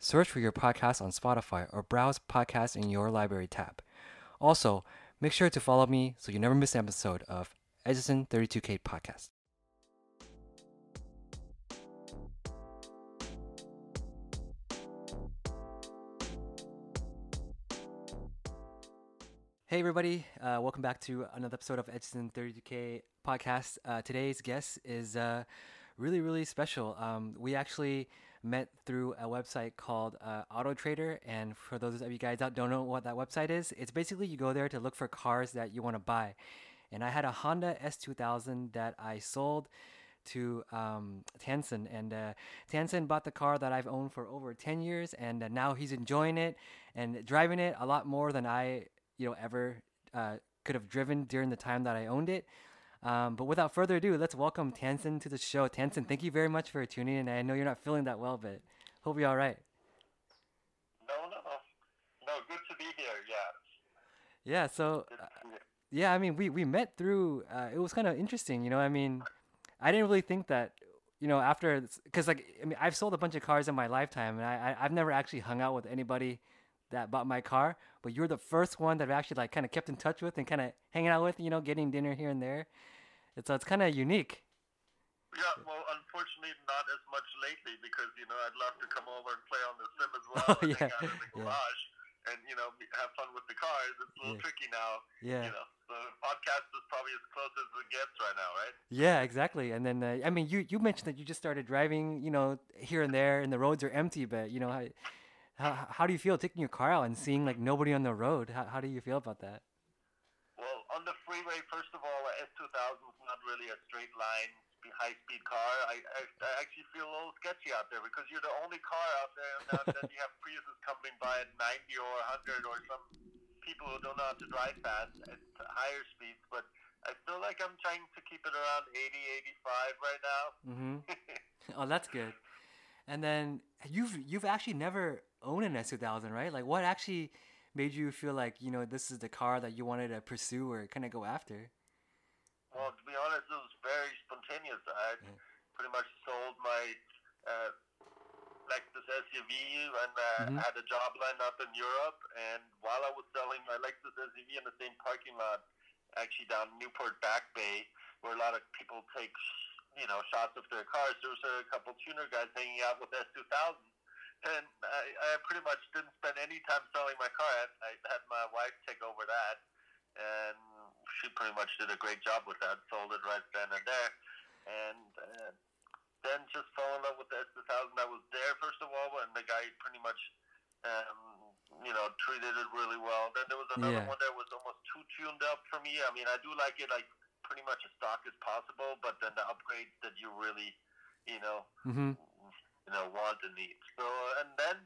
search for your podcast on Spotify, or browse podcasts in your library tab. Also, make sure to follow me so you never miss an episode of Edison 32K Podcast. Hey everybody, welcome back to another episode of Edison 32K Podcast. Today's guest is really, really special. We actually met through a website called Auto Trader, and for those of you guys that don't know what that website is, it's basically you go there to look for cars that you want to buy. And I had a Honda S2000 that I sold to Tansen, and Tansen bought the car that I've owned for over 10 years, and now he's enjoying it and driving it a lot more than I ever could have driven during the time that I owned it. But without further ado, let's welcome Tansen to the show. Tansen, thank you very much for tuning in. I know you're not feeling that well, but hope you're all right. No, good to be here. Yeah. So, I mean, we met through. It was kind of interesting, I mean, I didn't really think that, after, because I've sold a bunch of cars in my lifetime, and I've never actually hung out with anybody that bought my car, but you're the first one that I've actually kind of kept in touch with and kind of hanging out with, getting dinner here and there. And so it's kind of unique. Yeah, well, unfortunately, not as much lately because, I'd love to come over and play on the sim as well. Oh, yeah. Hang out in the garage and, have fun with the cars. It's a little tricky now. Yeah. So the podcast is probably as close as it gets right now, right? Yeah, exactly. And then, I mean, you mentioned that you just started driving, here and there, and the roads are empty, but, How do you feel taking your car out and seeing nobody on the road? How do you feel about that? Well, on the freeway, first of all, S2000 is not really a straight line, high-speed car. I actually feel a little sketchy out there because you're the only car out there, and then you have Priuses coming by at 90 or 100 or some people who don't know how to drive fast at higher speeds. But I feel like I'm trying to keep it around 80, 85 right now. Mm-hmm. Oh, that's good. And then you've actually never owned an S2000, right? What actually made you feel like, this is the car that you wanted to pursue or kind of go after? Well, to be honest, it was very spontaneous. I pretty much sold my Lexus SUV and had a job lined up in Europe. And while I was selling my Lexus SUV in the same parking lot, actually down Newport Back Bay, where a lot of people take shots of their cars, there was a couple tuner guys hanging out with S2000, and I pretty much didn't spend any time selling my car. I had my wife take over that, and she pretty much did a great job with that, sold it right then and there, and then just fell in love with the S2000 that was there, first of all, and the guy pretty much, treated it really well. Then there was another one that was almost too tuned up for me. I mean, I do like it, pretty much as stock as possible, but then the upgrades that you really, want and need. So, and then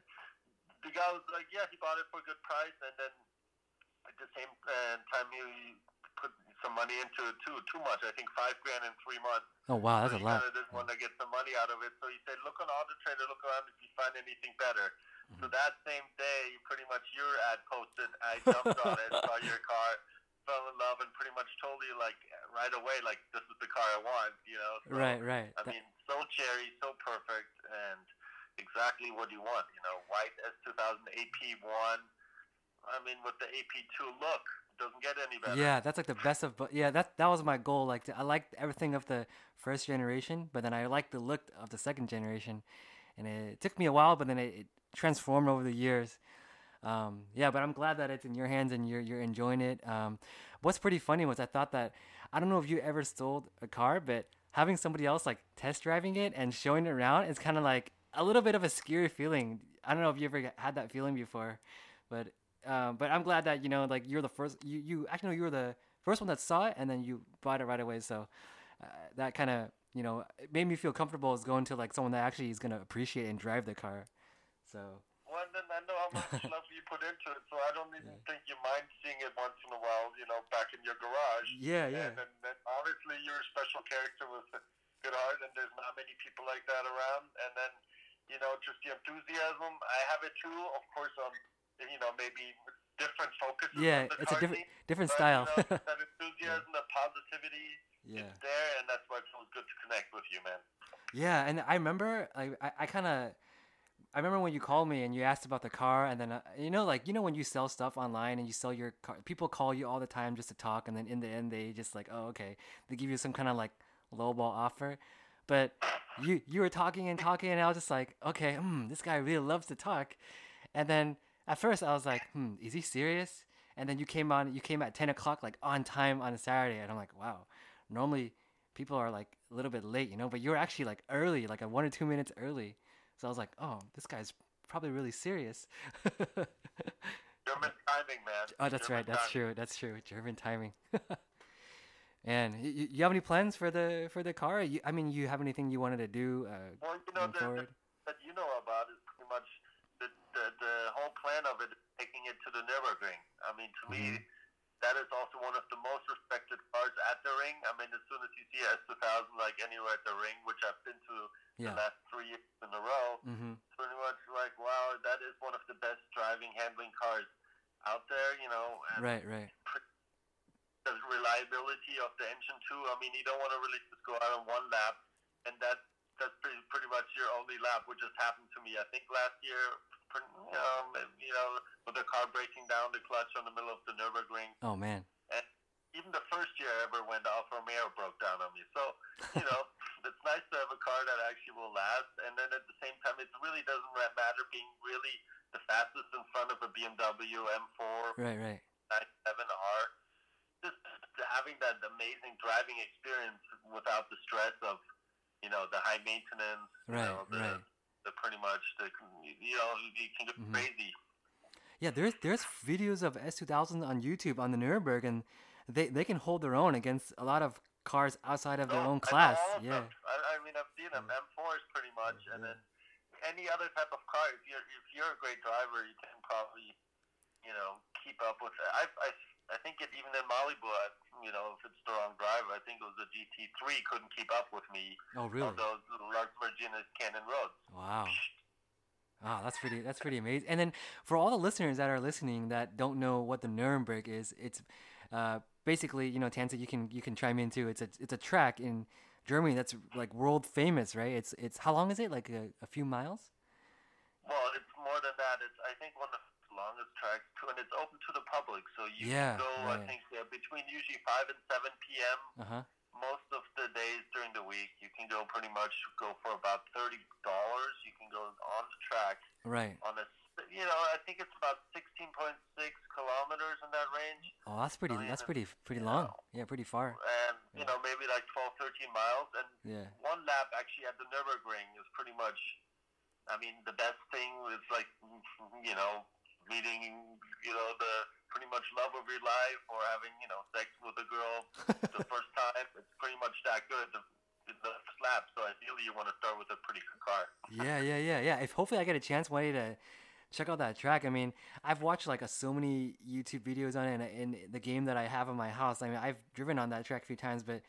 the guy was like, yeah, he bought it for a good price, and then at the same time, he put some money into it too. Too much, I think $5,000 in 3 months. Oh, wow, that's a lot. He kind of didn't want to get some money out of it, so he said, look on Auto Trader, look around if you find anything better. So that same day, pretty much your ad posted, I jumped on it, saw your car, fell in love, and pretty much told you right away this is the car I want, so, right I mean so cherry, so perfect, and exactly what you want, white S2000 AP1. I mean, with the AP2 look, it doesn't get any better. Yeah, that's the best of that was my goal. I liked everything of the first generation, but then I liked the look of the second generation, and it took me a while, but then it transformed over the years. But I'm glad that it's in your hands and you're enjoying it. What's pretty funny was I thought that, I don't know if you ever sold a car, but having somebody else test driving it and showing it around is kind of a little bit of a scary feeling. I don't know if you ever had that feeling before, but I'm glad that you're the first. You actually know you were the first one that saw it, and then you bought it right away. So that kind of it made me feel comfortable as going to someone that actually is gonna appreciate and drive the car. So. Well, then I know how much love you put into it, so I don't even think you mind seeing it once in a while, you know, back in your garage. Yeah, yeah. And obviously you're a special character with a good heart, and there's not many people like that around. And then, you know, just the enthusiasm. I have it too, of course, on, you know, maybe different focuses. Yeah, on the it's a different but, style. You know, that enthusiasm, that positivity. Yeah. It's there, and that's why it feels good to connect with you, man. Yeah, and I remember, like, I remember when you called me and you asked about the car, and then when you sell stuff online and you sell your car, people call you all the time just to talk, and then in the end they just like, oh, okay, they give you some kind of like lowball offer, but you were talking, and I was just like, okay, this guy really loves to talk, and then at first I was like, is he serious? And then you came at 10:00 like on time on a Saturday, and I'm like, wow. Normally, people are like a little bit late, you know, but you're actually like early, like 1 or 2 minutes early. So I was like, oh, this guy's probably really serious. German timing, man. Oh, that's German right. Timing. That's true. German timing. And you have any plans for the car? You have anything you wanted to do going forward? That you know about is pretty much the whole plan of it, taking it to the Nürburgring. I mean, to me, that is also one of the most respected cars at the ring. I mean, as soon as you see S2000, like anywhere at the ring, which I've been to the last 3 years in a row, pretty much like, wow, that is one of the best driving, handling cars out there, you know. And right. The reliability of the engine, too. I mean, you don't want to really just go out on one lap, and that's pretty much your only lap, which just happened to me, I think, last year. With the car breaking down the clutch on the middle of the Nürburgring. Oh, man. And even the first year ever when the Alfa Romeo broke down on me. So, you know, it's nice to have a car that actually will last. And then at the same time, it really doesn't matter being really the fastest in front of a BMW M4. Right. 97R. Just having that amazing driving experience without the stress of, you know, the high maintenance. Right. Pretty much, you can get crazy. Yeah, there's videos of S2000 on YouTube on the Nürburgring, and they can hold their own against a lot of cars outside of their own class. Yeah, I mean I've seen them. M4s pretty much, and then any other type of car. If you're a great driver, you can probably keep up with it. I think it even in Malibu, if it's the wrong driver, I think it was the GT3 couldn't keep up with me. Oh, really? Although Lark Virginia's Canyon Roads. Wow. Wow, that's pretty amazing. And then for all the listeners that are listening that don't know what the Nürburgring is, it's basically, Tansa, you can chime in too. It's a track in Germany that's like world famous, right? It's how long is it? Like a few miles? Well, it's more than that. It's I think one of longest tracks too, and it's open to the public, so you can go I think between usually 5 and 7 p.m. Most of the days during the week. You can go pretty much for about $30. You can go on the track on a I think it's about 16.6 kilometers in that range. Oh, that's pretty long. Yeah, pretty far. And maybe like 12, 13 miles and one lap actually at the Nürburgring is pretty much the best thing. It's like meeting, the pretty much love of your life or having, sex with a girl the first time. It's pretty much that good. The slap. So ideally you want to start with a pretty good car. Yeah. If hopefully I get a chance one day to check out that track. I mean, I've watched like so many YouTube videos on it and the game that I have in my house. I mean, I've driven on that track a few times, but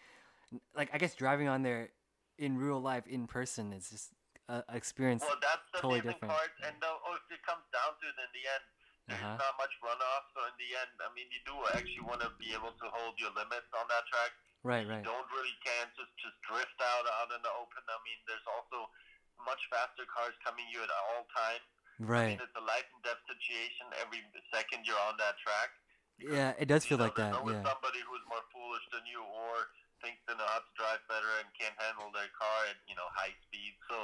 like, I guess driving on there in real life, in person, is just experience. Well, that's the totally different part, and if it comes down to it, in the end, there's not much runoff. So in the end, you do actually want to be able to hold your limits on that track. Right. You don't really can just drift out in the open. There's also much faster cars coming you at all times. Right. It's a life and death situation. Every second you're on that track. Yeah, it does feel like that. There's always somebody who's more foolish than you, or thinks they know how to drive better and can't handle their car at high speed. So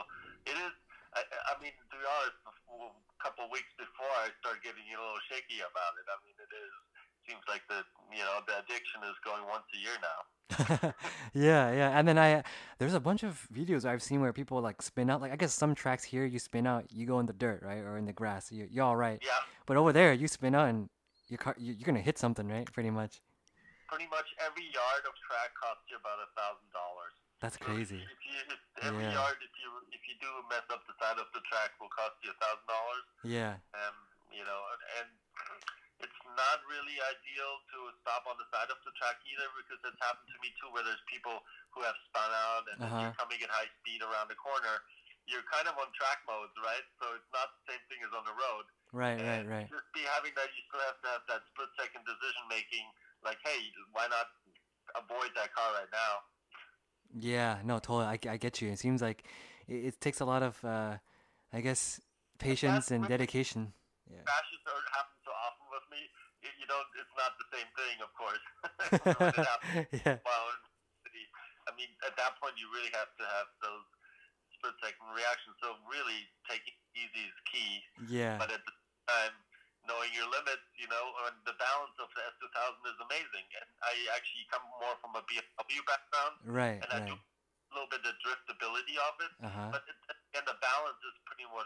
it is. To be honest, a couple of weeks before I started getting a little shaky about it. Seems like the addiction is going once a year now. Yeah. And then there's a bunch of videos I've seen where people like spin out. Like I guess some tracks here you spin out, you go in the dirt, right, or in the grass. You're all right. Yeah. But over there you spin out and your car, you're gonna hit something, right? Pretty much every yard of track costs you about $1,000. That's crazy. If you do mess up the side of the track, will cost you $1,000. Yeah. You know, and it's not really ideal to stop on the side of the track either, because it's happened to me too, where there's people who have spun out and you're coming at high speed around the corner. You're kind of on track modes, right? So it's not the same thing as on the road. Right. Just be having that. You still have to have that split-second decision making. Like, hey, why not avoid that car right now? Yeah, no, totally. I get you. It seems like it takes a lot of, I guess, patience and dedication. Yeah. Crashes happen so often with me. You know, it's not the same thing, of course. I mean, at that point, you really have to have those split-second reaction, so really taking it easy is key. Yeah. But at the time, knowing your limits, you know, and the balance of the S2000 is amazing. And I actually come more from a BMW background. Right. And I do a little bit of driftability of it. But the balance is pretty what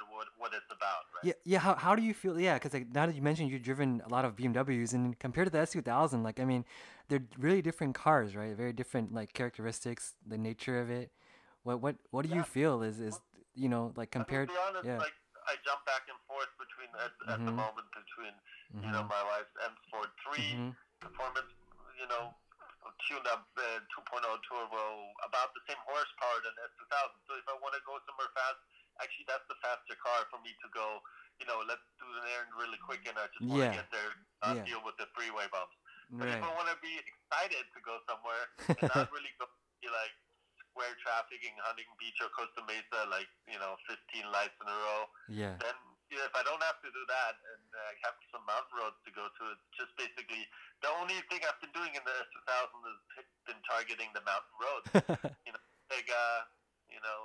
it's about, right? Yeah. How do you feel? Yeah, because like, now that you mentioned you've driven a lot of BMWs, and compared to the S2000, like, I mean, they're really different cars, right? Very different, like, characteristics, the nature of it. What do you feel is you know, like, compared? I mean, to be honest, like, I jump back and forth between at the moment between you know, my wife's M4 3 performance, you know, tuned up 2.0 turbo, about the same horsepower than S2000. So if I want to go somewhere fast, actually that's the faster car for me to go. You know, let's do an errand really quick, and I just want to get there, not deal with the freeway bumps. But if I want to be excited to go somewhere and not really go, be like, where traffic in Huntington Beach or Costa Mesa, like, you know, 15 lights in a row. Yeah. Then, you know, if I don't have to do that and I have some mountain roads to go to, it's just basically the only thing I've been doing in the S2000 has been targeting the mountain roads. You know, like, you know,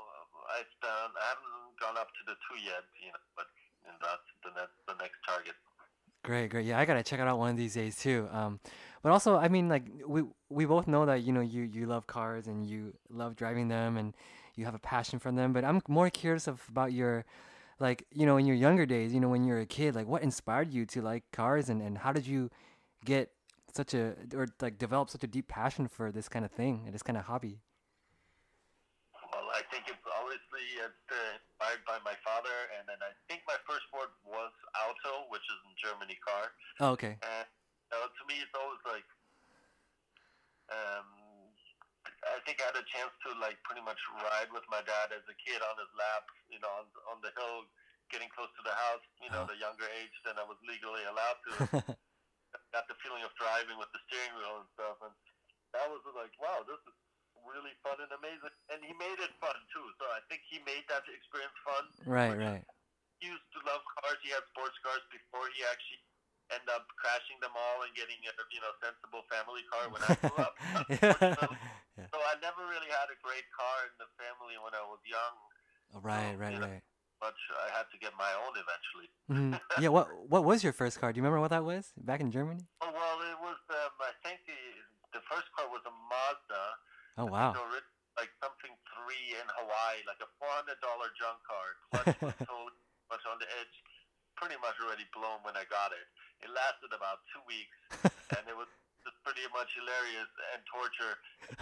I haven't gone up to the 2 yet, you know, but that's the next target. Great. Yeah, I gotta check it out one of these days too. But also, I mean, like we both know that, you know, you love cars and you love driving them and you have a passion for them. But I'm more curious about your, like, you know, in your younger days, you know, when you were a kid, like, what inspired you to like cars, and how did you get such a, or like develop such a deep passion for this kind of thing and this kind of hobby? Well, I think it's obviously inspired by my father, and then I think my first word was Auto, which is in Germany, car. Oh, okay. And to me, it's always like, I think I had a chance to like pretty much ride with my dad as a kid on his lap, you know, on the hill, getting close to the house, you know, the younger age than I was legally allowed to. Got the feeling of driving with the steering wheel and stuff, and that was like, wow, this is really fun and amazing, and he made it fun too. So I think he made that experience fun. Right. He used to love cars. He had sports cars before he actually ended up crashing them all and getting a, you know, sensible family car when I grew up. So I never really had a great car in the family when I was young. Right. But I had to get my own eventually. Yeah. What was your first car? Do you remember what that was back in Germany? Oh well, it was I think the first car was a Mazda. Oh wow! Like something 3 in Hawaii, like a $400 junk car. Clutch was totally much on the edge, pretty much already blown when I got it. It lasted about 2 weeks, and it was just pretty much hilarious and torture.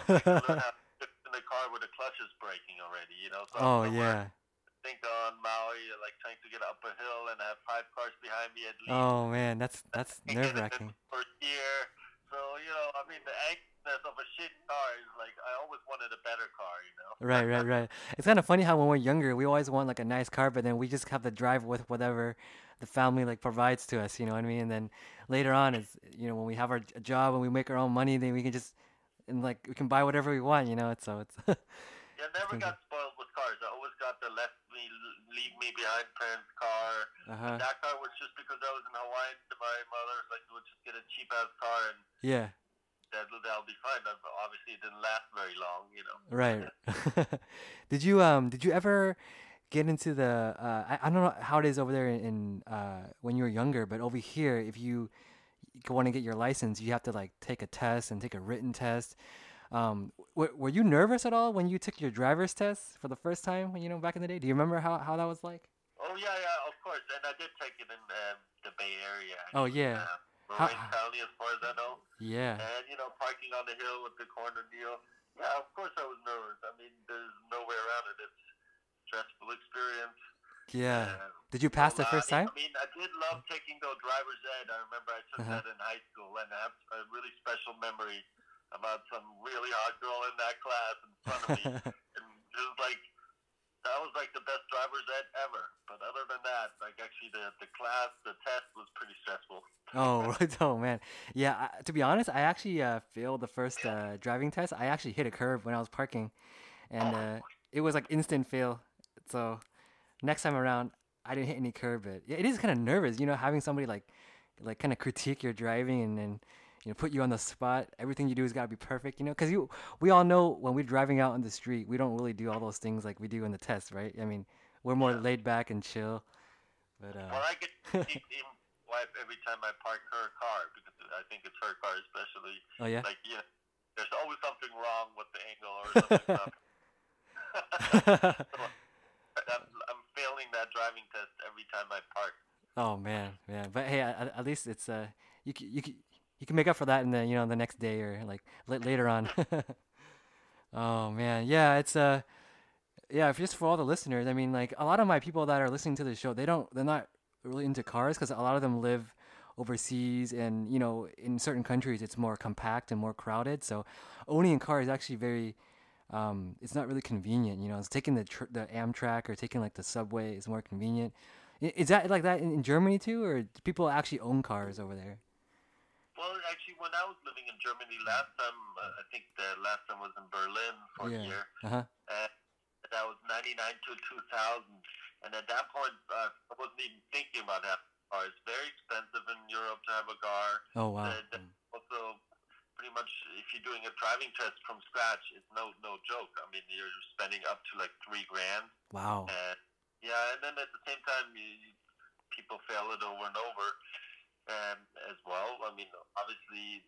Like, I learned how to sit in the car with the clutches breaking already, you know. So I think on Maui, like trying to get up a hill and I have 5 cars behind me at least. Oh man, that's nerve wracking. First year, so you know, I mean the of a shit car is like I always wanted a better car, you know. Right. It's kind of funny how when we're younger we always want like a nice car, but then we just have to drive with whatever the family like provides to us, you know what I mean? And then later on, it's, you know, when we have our job and we make our own money, then we can just, and like we can buy whatever we want, you know. It's so it's never got spoiled with cars. I always got the leave me behind parents car. And that car was just because I was in Hawaii. My mother's like, we'll just get a cheap ass car and that'll be fine. Obviously, it didn't last very long, you know. Right. Did you ever get into the? I don't know how it is over there in when you were younger, but over here, if you want to get your license, you have to like take a test and take a written test. Were you nervous at all when you took your driver's test for the first time? You know, back in the day. Do you remember how that was like? Oh yeah, of course. And I did take it in the Bay Area. Actually. Oh yeah. County, as far as I know. Yeah. And, you know, parking on the hill with the corner deal. Yeah, of course I was nervous. I mean, there's no way around it. It's a stressful experience. Yeah. Did you pass the first time? I mean, I did love taking the driver's ed. I remember I took that in high school, and I have a really special memory about some really hot girl in that class in front of me. And it was like, that was like the best driver's ed ever. But other than that, like actually the class, the test was pretty stressful. Oh, right. Oh, man. Yeah, to be honest, I actually failed the first driving test. I actually hit a curb when I was parking, and it was like instant fail. So next time around, I didn't hit any curb. But it is kind of nervous, you know, having somebody like kind of critique your driving and you know, put you on the spot. Everything you do has got to be perfect, you know, because we all know when we're driving out on the street, we don't really do all those things like we do in the test, right? I mean, we're more laid back and chill. But well, I get to see my wife every time I park her car, because I think it's her car especially. Oh, yeah? Like, yeah, there's always something wrong with the angle or something. I'm failing that driving test every time I park. Oh, man. But hey, at least it's, you can make up for that in the, you know, the next day or like later on. Oh man. Yeah. It's just for all the listeners. I mean, like a lot of my people that are listening to the show, they're not really into cars because a lot of them live overseas and, you know, in certain countries it's more compact and more crowded. So owning a car is actually very, it's not really convenient. You know, it's taking the Amtrak or taking like the subway is more convenient. Is that like that in Germany too? Or do people actually own cars over there? Well, actually, when I was living in Germany last time, I think the last time was in Berlin for a year. That was 99 to 2000. And at that point, I wasn't even thinking about having a car. It's very expensive in Europe to have a car. Oh, wow. Also, pretty much, if you're doing a driving test from scratch, it's no joke. I mean, you're spending up to like $3,000. Wow. And then at the same time, people fail it over and over. As well. I mean, obviously,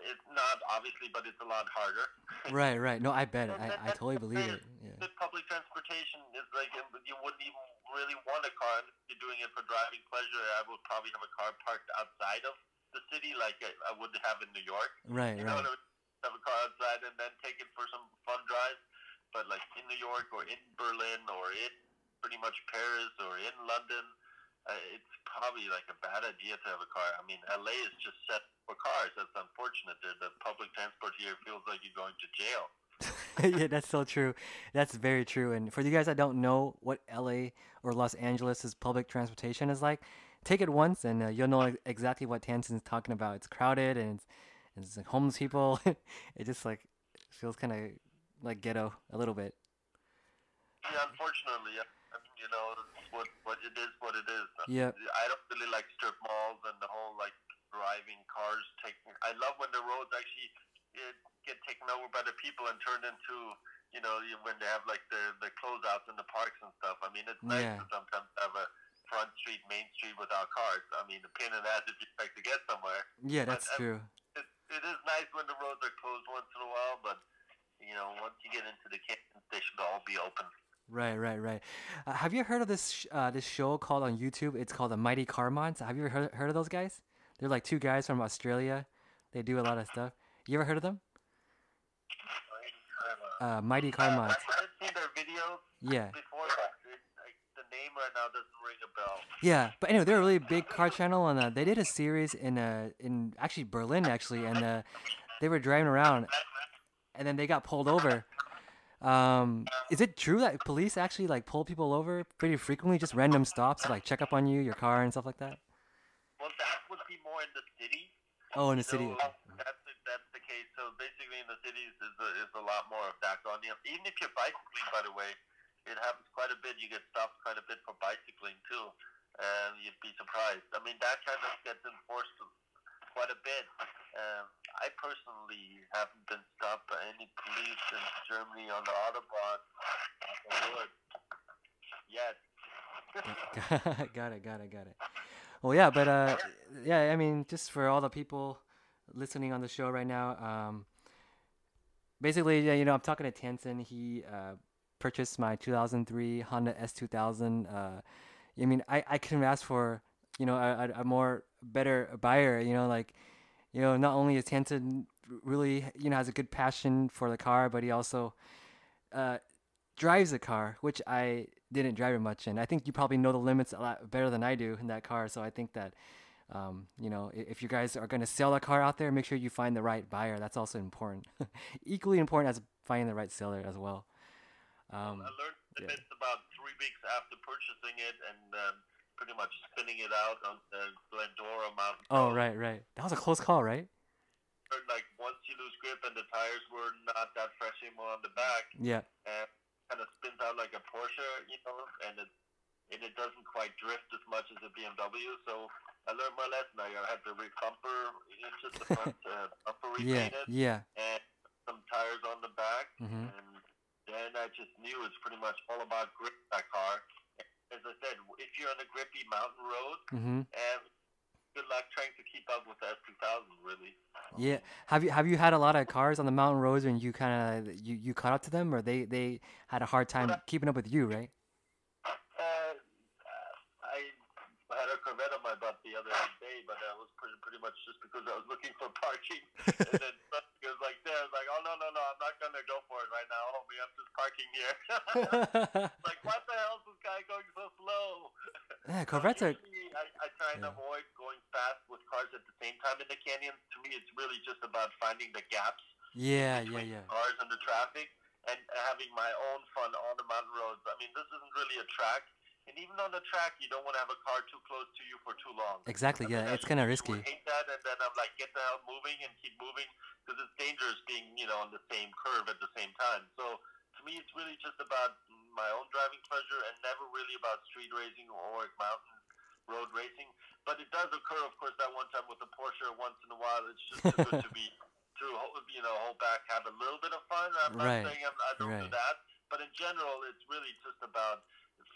it's not obviously, but it's a lot harder. Right. No, I bet. I totally believe it. Yeah. The public transportation is like, you wouldn't even really want a car. If you're doing it for driving pleasure, I would probably have a car parked outside of the city like I would have in New York. Right, you know, I would have a car outside and then take it for some fun drives. But like in New York or in Berlin or in pretty much Paris or in London, it's probably like a bad idea to have a car. I mean, LA is just set for cars. That's unfortunate. The public transport here feels like you're going to jail. Yeah, that's so true. That's very true. And for you guys that don't know what LA or Los Angeles' public transportation is like, take it once and you'll know exactly what Tanson's talking about. It's crowded and it's like homeless people. It just like feels kind of like ghetto a little bit. Yeah, unfortunately, yeah. I mean, you know, what it is. Yeah. I don't really like strip malls and the whole like driving cars. I love when the roads actually get taken over by the people and turned into, you know, when they have like the closeouts in the parks and stuff. I mean, it's nice to sometimes have a front street, main street without cars. I mean, the pain in the ass if you expect to get somewhere. Yeah, that's true. It is nice when the roads are closed once in a while, but you know, once you get into the canyons, they should all be open. Right. Have you heard of this show called on YouTube? It's called the Mighty Carmonts. Have you ever heard of those guys? They're like two guys from Australia. They do a lot of stuff. You ever heard of them? Mighty Carmonts. I've seen their videos before, but the name right now doesn't ring a bell. Yeah, but anyway, they're a really big car channel, and they did a series in actually Berlin, and they were driving around, and then they got pulled over. Is it true that police actually like pull people over pretty frequently, just random stops to like check up on you, your car, and stuff like that? Well, that would be more in the city. Oh, in the city. That's the case. So basically, in the cities, is a lot more of that going on. Even if you're bicycling, by the way, it happens quite a bit. You get stopped quite a bit for bicycling too, and you'd be surprised. I mean, that kind of gets enforced quite a bit. I personally haven't been stopped by any police in Germany on the Autobahn yet. Got it. Well, yeah, but I mean, just for all the people listening on the show right now, basically, yeah, you know, I'm talking to Tansen. He purchased my 2003 Honda S2000. I mean, I couldn't ask for, you know, a better buyer, you know, like, you know, not only is Tansen really, you know, has a good passion for the car, but he also drives a car, which I didn't drive it much in. I think you probably know the limits a lot better than I do in that car. So I think that, you know, if you guys are going to sell a car out there, make sure you find the right buyer. That's also important. Equally important as finding the right seller as well. I learned the bits about 3 weeks after purchasing it and pretty much spinning it out on the Glendora Mountain. Oh, right, right. That was a close call, right? Like once you lose grip and the tires were not that fresh anymore on the back. Yeah. Kind of spins out like a Porsche, you know, and it doesn't quite drift as much as a BMW. So I learned my lesson. I had the rear bumper, just the front bumper repainted. Yeah. And some tires on the back. Mm-hmm. And then I just knew it's pretty much all about grip, that car. As I said, if you're on a grippy mountain road, good luck trying to keep up with the S2000, really. Yeah. Have you had a lot of cars on the mountain roads and you kind of you caught up to them, or they had a hard time keeping up with you, right? I had a Corvette on my butt the other day, but that was pretty much just because I was looking for parking. And then it was like, oh, no, I'm not going to go for it right now. Homie, I'm just parking here. Like, what the hell is this guy going so slow? Yeah, Corvettes are... I try and avoid going fast with cars at the same time in the canyons. To me, it's really just about finding the gaps between cars and the traffic and having my own fun on the mountain roads. I mean, this isn't really a track. And even on the track, you don't want to have a car too close to you for too long. Exactly, it's kind of risky. I hate that, and then I'm like, get the hell moving and keep moving, because it's dangerous being, you know, on the same curve at the same time. So, to me, it's really just about my own driving pleasure and never really about street racing or mountain road racing. But it does occur, of course, that one time with a Porsche once in a while. It's just too good hold back, have a little bit of fun. I'm not saying I don't do that. But in general, it's really just about...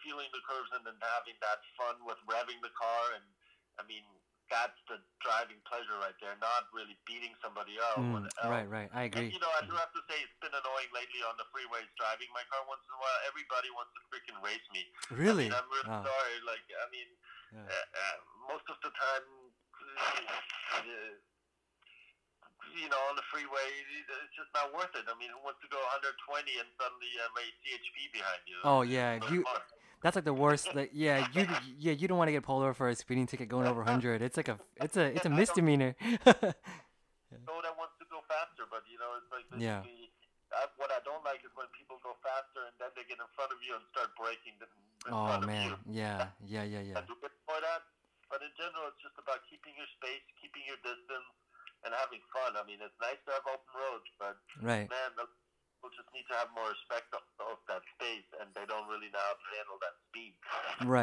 feeling the curves and then having that fun with revving the car, and I mean that's the driving pleasure right there, not really beating somebody up. Right, I agree. And, you know, I do have to say it's been annoying lately on the freeways driving my car once in a while. Everybody wants to freaking race me. Really? I mean, I'm really sorry. Like, I mean, most of the time, you know, on the freeway, it's just not worth it. I mean, who wants to go 120 and suddenly have a CHP behind you? Oh yeah, that's like the worst. Like, you don't want to get pulled over for a speeding ticket going over 100. It's like a misdemeanor. No one wants to go faster, but you know, it's like what I don't like is when people go faster and then they get in front of you and start braking. Yeah. I do get for that, but in general, it's just about keeping your space, keeping your distance, and having fun. I mean, it's nice to have open roads, but man, people just need to have more respect of that space, and they don't really know how to handle that speed.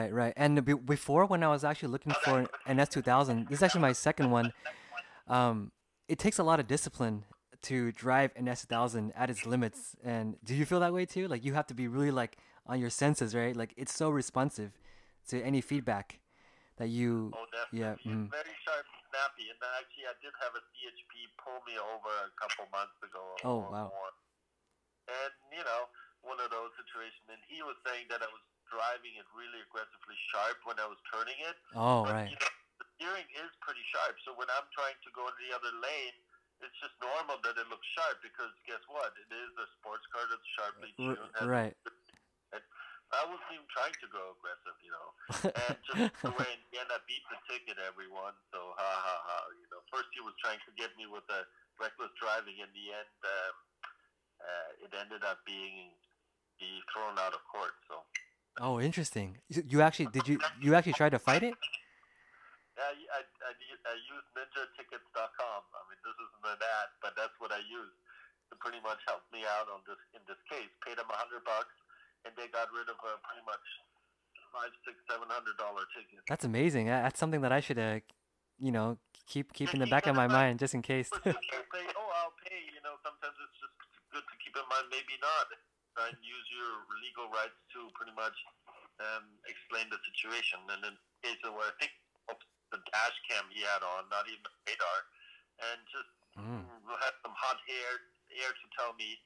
Right. And before, when I was actually looking for an S2000, this is actually my second one. It takes a lot of discipline to drive an S2000 at its limits. And do you feel that way too? Like, you have to be really like on your senses, right? Like, it's so responsive to any feedback that you. Oh, definitely. Very sharp. Snappy. And actually, I did have a CHP pull me over a couple months ago. More. And, you know, one of those situations. And he was saying that I was driving it really aggressively sharp when I was turning it. You know, the steering is pretty sharp. So when I'm trying to go into the other lane, it's just normal that it looks sharp because guess what? It is a sports car that's sharply tuned. Right. I wasn't even trying to go aggressive, you know. And just the way in the end I beat the ticket, everyone. So, you know, first he was trying to get me with the reckless driving. In the end, it ended up being thrown out of court. So. Oh, interesting. You actually tried to fight it? Yeah, I used ninja-tickets.com. I mean, this isn't an ad, but that's what I used to pretty much help me out on this in this case. Paid him $100. And they got rid of pretty much $500, $600, $700 tickets. That's amazing. That's something that I should, you know, keep in the back of my mind just in case. Say, I'll pay. You know, sometimes it's just good to keep in mind. Maybe not. Try and use your legal rights to pretty much explain the situation. And in cases where I think the dash cam he had on, not even the radar, and just had some hot air to tell me.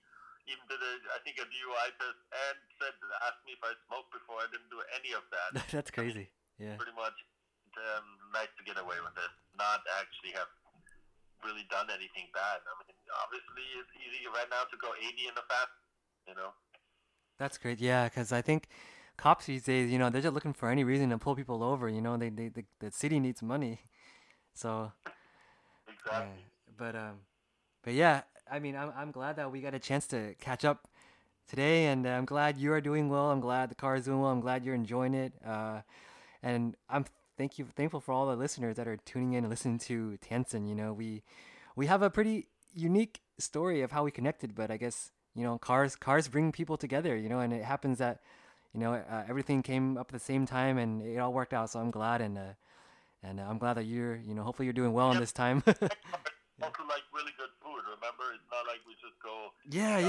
Even did a DUI test and asked me if I smoked before. I didn't do any of that. That's crazy. Yeah. Pretty much nice to get away with it. Not actually have really done anything bad. I mean, obviously, it's easy right now to go 80 in the fast, you know. That's great, yeah, because I think cops these days, you know, they're just looking for any reason to pull people over, you know. They the city needs money, so. Exactly. But yeah, I mean, I'm glad that we got a chance to catch up today, and I'm glad you are doing well. I'm glad the car is doing well. I'm glad you're enjoying it, and I'm thankful for all the listeners that are tuning in and listening to Tiansen. You know, we have a pretty unique story of how we connected, but I guess, you know, cars bring people together, you know, and it happens that, you know, everything came up at the same time and it all worked out. So I'm glad, and I'm glad that you're, you know, hopefully you're doing well in this time. Also, like, really good food, remember? It's not like we just go... Yeah.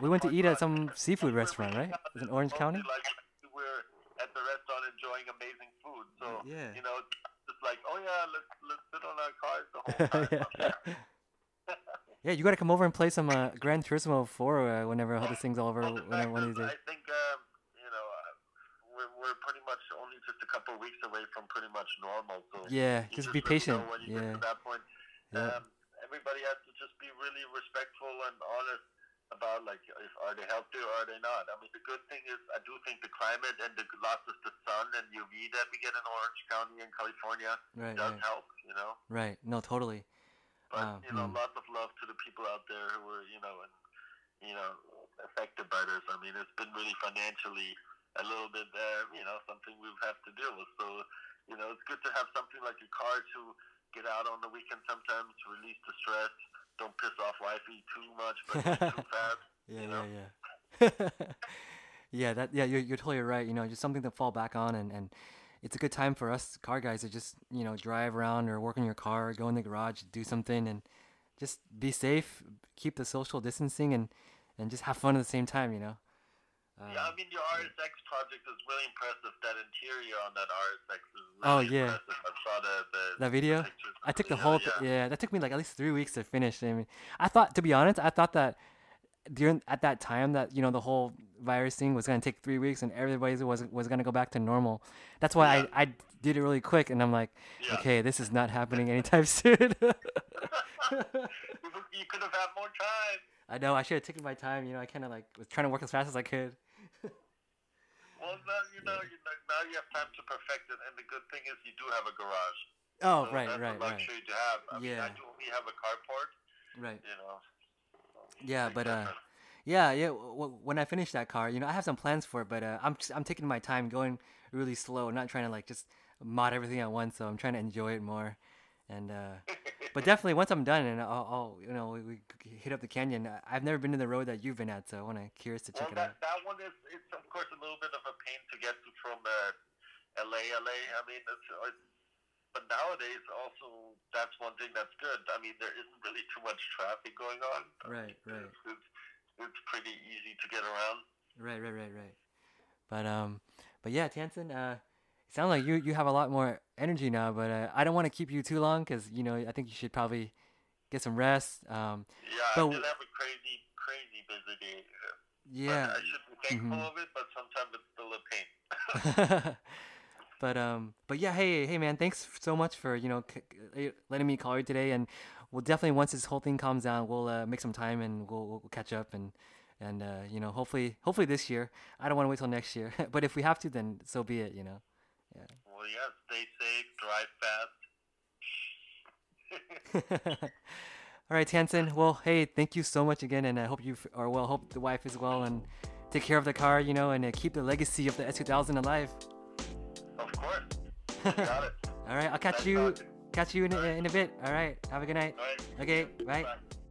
We went to eat at some seafood restaurant, right? It was in Orange County? Like, we're at the restaurant enjoying amazing food, so, yeah. You know, it's like, oh, yeah, let's sit on our cars the whole time. Yeah. Yeah, you got to come over and play some Gran Turismo 4 whenever all this thing's all over. One of these days. I think, you know, we're pretty much only just a couple of weeks away from pretty much normal, so... Yeah, just be patient. Know when you get to that point. Yeah. Everybody has to just be really respectful and honest about, like, are they healthy or are they not? I mean, the good thing is I do think the climate and the loss of the sun and UV that we get in Orange County and California does help, you know? Right. No, totally. But, you know, lots of love to the people out there who were, you know, affected by this. I mean, it's been really financially a little bit, you know, something we've had to deal with. So, you know, it's good to have something like a car to... get out on the weekend sometimes, release the stress. Don't piss off wifey too much, but too fast. Yeah. You're totally right. You know, just something to fall back on, and it's a good time for us car guys to just, you know, drive around or work on your car, or go in the garage, do something, and just be safe, keep the social distancing, and just have fun at the same time. You know. Yeah, I mean, your RSX project is really impressive. That interior on that RSX is really impressive. I saw that video. I took the whole... that took me like at least 3 weeks to finish. I mean, to be honest, I thought that at that time that, you know, the whole virus thing was going to take 3 weeks and everybody was going to go back to normal. That's why I did it really quick, and I'm like, okay, this is not happening anytime soon. You could have had more time. I know. I should have taken my time. You know, I kind of like was trying to work as fast as I could. Well, now you have time to perfect it, and the good thing is you do have a garage. Oh, so that's a luxury to have. I mean, I do only have a carport. Right. You know. Yeah, but when I finish that car, you know, I have some plans for it, but I'm taking my time, going really slow, not trying to like just mod everything at once. So I'm trying to enjoy it more, and. But definitely, once I'm done and I'll you know, we hit up the canyon. I've never been to the road that you've been at, so I'm curious to check it out. That one is, it's of course a little bit of a pain to get to from LA. I mean, but nowadays also that's one thing that's good. I mean, there isn't really too much traffic going on. Right. It's pretty easy to get around. Right. But yeah, Tiansen, sounds like you have a lot more energy now, but I don't want to keep you too long because, you know, I think you should probably get some rest. I did have a crazy busy day. Yeah. I should be thankful of it, but sometimes it's still a pain. But yeah, hey man, thanks so much for, you know, letting me call you today, and we'll definitely, once this whole thing calms down, we'll make some time and we'll catch up and you know, hopefully this year. I don't want to wait till next year, but if we have to, then so be it, you know. Yeah. Well, yeah, stay safe, drive fast. All right, Tiansen. Well, hey, thank you so much again, and I hope you are well. Hope the wife is well, and take care of the car, you know, and keep the legacy of the S2000 alive. Of course. You got it. All right, I'll catch you in a bit. All right, have a good night. All right. Okay, bye.